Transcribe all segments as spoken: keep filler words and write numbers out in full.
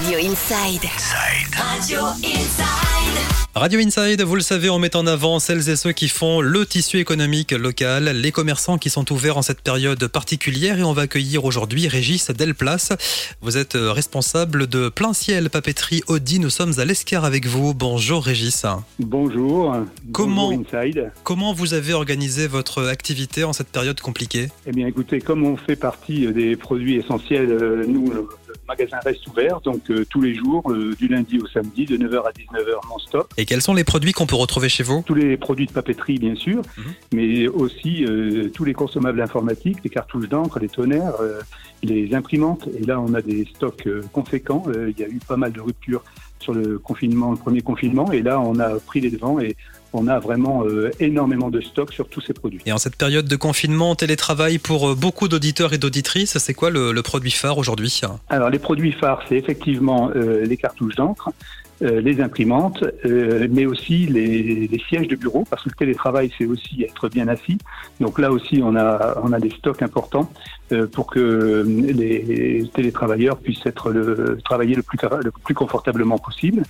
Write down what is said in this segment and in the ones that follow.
Radio Inside. Inside. Radio Inside. Radio Inside, vous le savez, on met en avant celles et ceux qui font le tissu économique local, les commerçants qui sont ouverts en cette période particulière, et on va accueillir aujourd'hui Régis Delplace. Vous êtes responsable de Plein Ciel, papeterie Audy. Nous sommes à Lescar avec vous. Bonjour Régis. Bonjour. Comment, Bonjour Inside. Comment vous avez organisé votre activité en cette période compliquée ? Eh bien écoutez, comme on fait partie des produits essentiels, nous, le magasin reste ouvert, donc euh, tous les jours, euh, du lundi au samedi, de neuf heures à dix-neuf heures non-stop. Et quels sont les produits qu'on peut retrouver chez vous ? Tous les produits de papeterie, bien sûr, mmh. mais aussi euh, tous les consommables informatiques, les cartouches d'encre, les tonnerres, euh, les imprimantes. Et là, on a des stocks euh, conséquents. Euh, il y a eu pas mal de ruptures sur le confinement, le premier confinement, et là, on a pris les devants et on a vraiment euh, énormément de stocks sur tous ces produits. Et en cette période de confinement, télétravail pour euh, beaucoup d'auditeurs et d'auditrices, c'est quoi le, le produit phare aujourd'hui ? Alors les produits phares, c'est effectivement euh, les cartouches d'encre, euh, les imprimantes, euh, mais aussi les, les sièges de bureau, parce que le télétravail, c'est aussi être bien assis. Donc là aussi, on a, on a des stocks importants euh, pour que les télétravailleurs puissent être le, travailler le plus, le plus confortablement possible.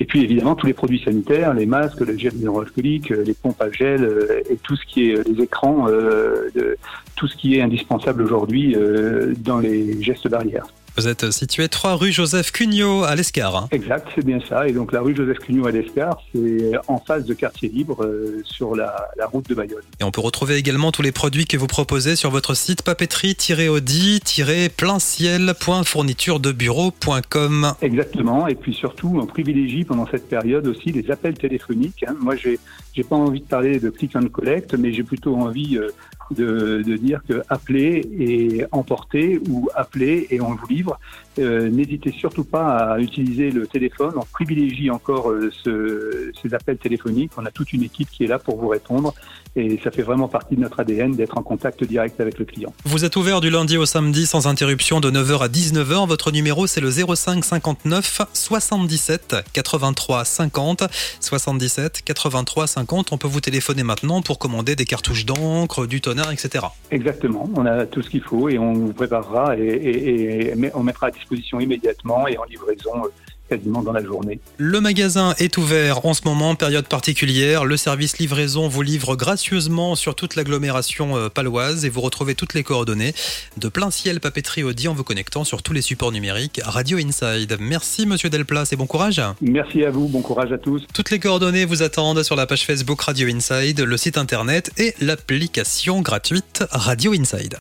Et puis évidemment, tous les produits sanitaires, les masques, le gel hydroalcoolique, les pompes à gel et tout ce qui est les écrans, euh, de, tout ce qui est indispensable aujourd'hui euh, dans les gestes barrières. Vous êtes situé trois rue Joseph Cugnot à Lescar. Exact, c'est bien ça. Et donc la rue Joseph Cugnot à Lescar, c'est en face de quartier libre euh, sur la, la route de Bayonne. Et on peut retrouver également tous les produits que vous proposez sur votre site papeterie tiret audy tiret plein ciel point fourniture de bureau point com. Exactement. Et puis surtout, on privilégie pendant cette période aussi les appels téléphoniques. Hein. Moi, j'ai j'ai pas envie de parler de click and collect, mais j'ai plutôt envie euh, de, de dire que appeler et emporter ou appeler et on vous livre. Euh, n'hésitez surtout pas à utiliser le téléphone. On privilégie encore euh, ce, ces appels téléphoniques. On a toute une équipe qui est là pour vous répondre et ça fait vraiment partie de notre A D N d'être en contact direct avec le client. Vous êtes ouvert du lundi au samedi sans interruption de neuf heures à dix-neuf heures. Votre numéro, c'est le zéro cinq cinquante-neuf soixante-dix-sept quatre-vingt-trois cinquante. soixante-dix-sept quatre-vingt-trois cinquante. On peut vous téléphoner maintenant pour commander des cartouches d'encre, du toner, et cetera. Exactement. On a tout ce qu'il faut et on vous préparera et, et, et on mettra à disposition immédiatement et en livraison quasiment dans la journée. Le magasin est ouvert en ce moment, période particulière. Le service livraison vous livre gracieusement sur toute l'agglomération paloise et vous retrouvez toutes les coordonnées de Plein Ciel papeterie Audy en vous connectant sur tous les supports numériques Radio Inside. Merci Monsieur Delplace et bon courage. Merci à vous, bon courage à tous. Toutes les coordonnées vous attendent sur la page Facebook Radio Inside, le site internet et l'application gratuite Radio Inside.